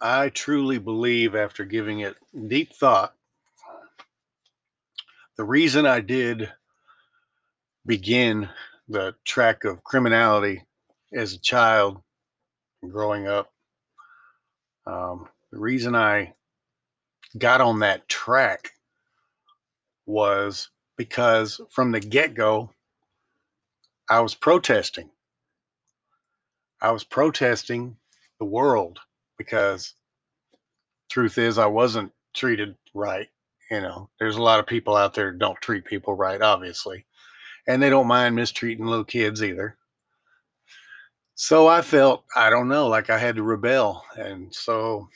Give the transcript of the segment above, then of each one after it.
I truly believe, after giving it deep thought, the reason I did begin the track of criminality as a child growing up, the reason I got on that track was because from the get-go, I was protesting. I was protesting the world because truth is I wasn't treated right. You know, there's a lot of people out there that don't treat people right, obviously, and they don't mind mistreating little kids either. So I felt, I don't know, like I had to rebel. And so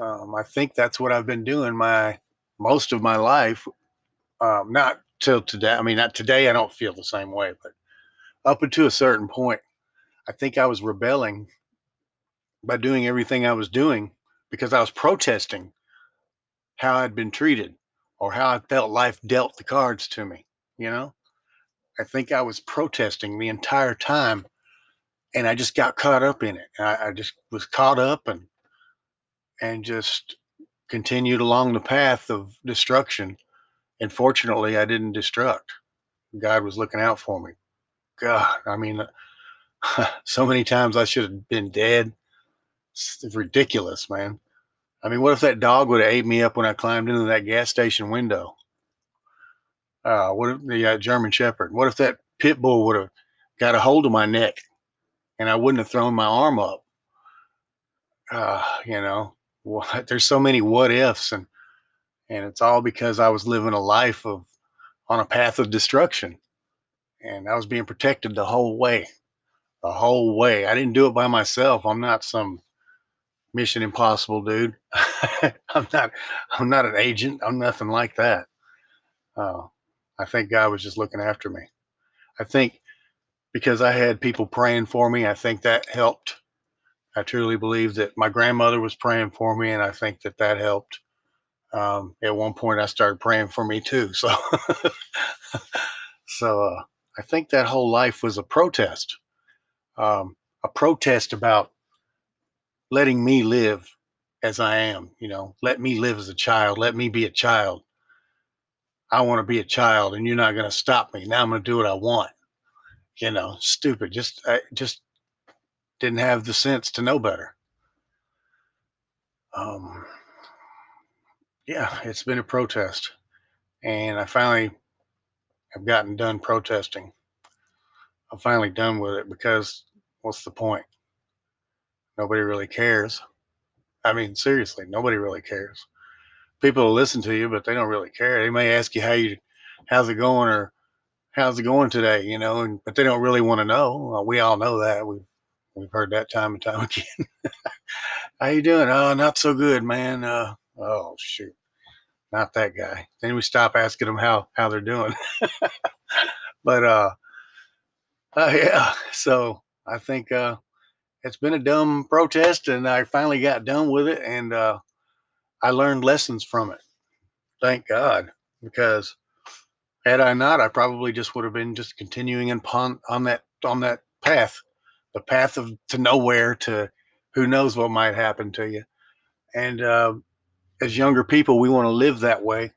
I think that's what I've been doing most of my life. Not till today. I mean, not today. I don't feel the same way, but up until a certain point, I think I was rebelling by doing everything I was doing because I was protesting how I'd been treated or how I felt life dealt the cards to me. You know, I think I was protesting the entire time and I just got caught up in it. I just was caught up and just continued along the path of destruction. And fortunately, I didn't destruct. God was looking out for me. God, I mean, so many times I should have been dead. It's ridiculous, man. I mean, what if that dog would have ate me up when I climbed into that gas station window? What if the German Shepherd? What if that pit bull would have got a hold of my neck and I wouldn't have thrown my arm up? You know, what? There's so many what ifs, and it's all because I was living a life on a path of destruction, and I was being protected the whole way. The whole way. I didn't do it by myself. I'm not some Mission Impossible dude. I'm not an agent. I'm nothing like that. I think God was just looking after me. I think because I had people praying for me, I think that helped. I truly believe that my grandmother was praying for me, and I think that helped. At one point I started praying for me too. So, I think that whole life was a protest about letting me live as I am, you know, let me live as a child. Let me be a child. I want to be a child and you're not going to stop me. Now I'm going to do what I want. You know, stupid. I just didn't have the sense to know better. Yeah, it's been a protest, and I finally have gotten done protesting. I'm finally done with it because what's the point? Nobody really cares. I mean, seriously, nobody really cares. People will listen to you, but they don't really care. They may ask you how's it going, or how's it going today, you know, but they don't really want to know. Well, we all know that. We've heard that time and time again. How you doing? Oh, not so good, man. Oh, shoot. Not that guy. Then we stop asking them how they're doing. But, yeah, so I think it's been a dumb protest, and I finally got done with it, and I learned lessons from it. Thank God, because had I not, I probably just would have been just continuing on that path, the path of to nowhere, to who knows what might happen to you. And, as younger people, we want to live that way,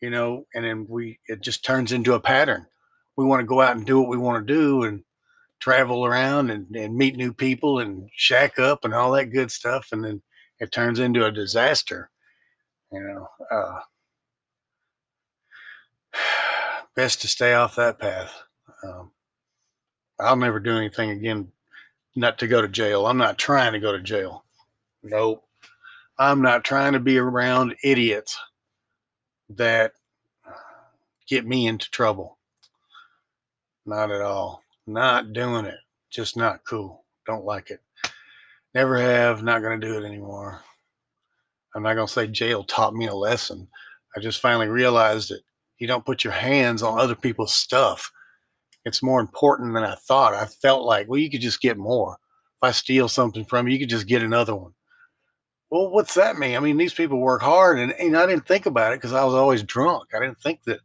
you know, and then it just turns into a pattern. We want to go out and do what we want to do and travel around and meet new people and shack up and all that good stuff. And then it turns into a disaster, you know, best to stay off that path. I'll never do anything again, not to go to jail. I'm not trying to go to jail. Nope. I'm not trying to be around idiots that get me into trouble. Not at all. Not doing it. Just not cool. Don't like it. Never have. Not going to do it anymore. I'm not going to say jail taught me a lesson. I just finally realized that you don't put your hands on other people's stuff. It's more important than I thought. I felt like, well, you could just get more. If I steal something from you, you could just get another one. Well, what's that mean? I mean, these people work hard, and I didn't think about it because I was always drunk. I didn't think that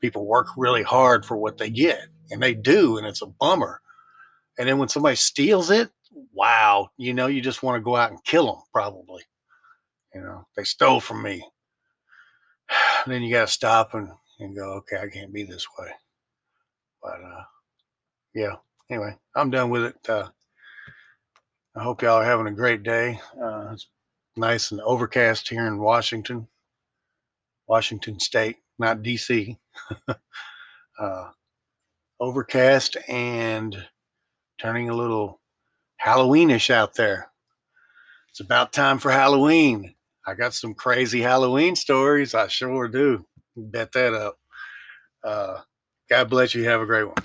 people work really hard for what they get, and they do, and it's a bummer. And then when somebody steals it, wow, you know, you just want to go out and kill them, probably. You know, they stole from me. And then you got to stop and go, okay, I can't be this way. But, yeah, anyway, I'm done with it. I hope y'all are having a great day. It's nice and overcast here in Washington State, not D.C. Overcast and turning a little Halloweenish out there. It's about time for Halloween. I got some crazy Halloween stories. I sure do. Bet that up. God bless you. Have a great one.